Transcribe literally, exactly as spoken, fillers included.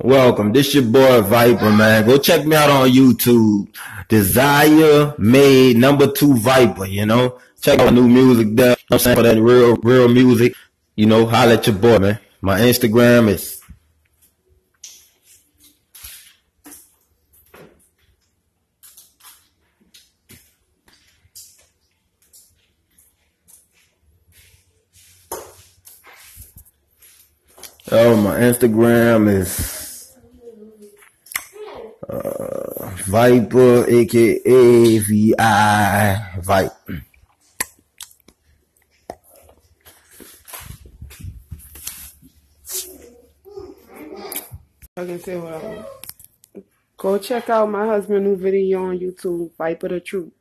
Welcome. This your boy Viper, man. Go check me out on YouTube. Desire Made number two Viper, you know. Check out my new music there. I'm saying for that real, real music. You know, holla at your boy, man. My Instagram is Oh, my Instagram is uh, Viper, aka V I Viper. I can say what I want. Go check out my husband's new video on YouTube, Viper the Truth.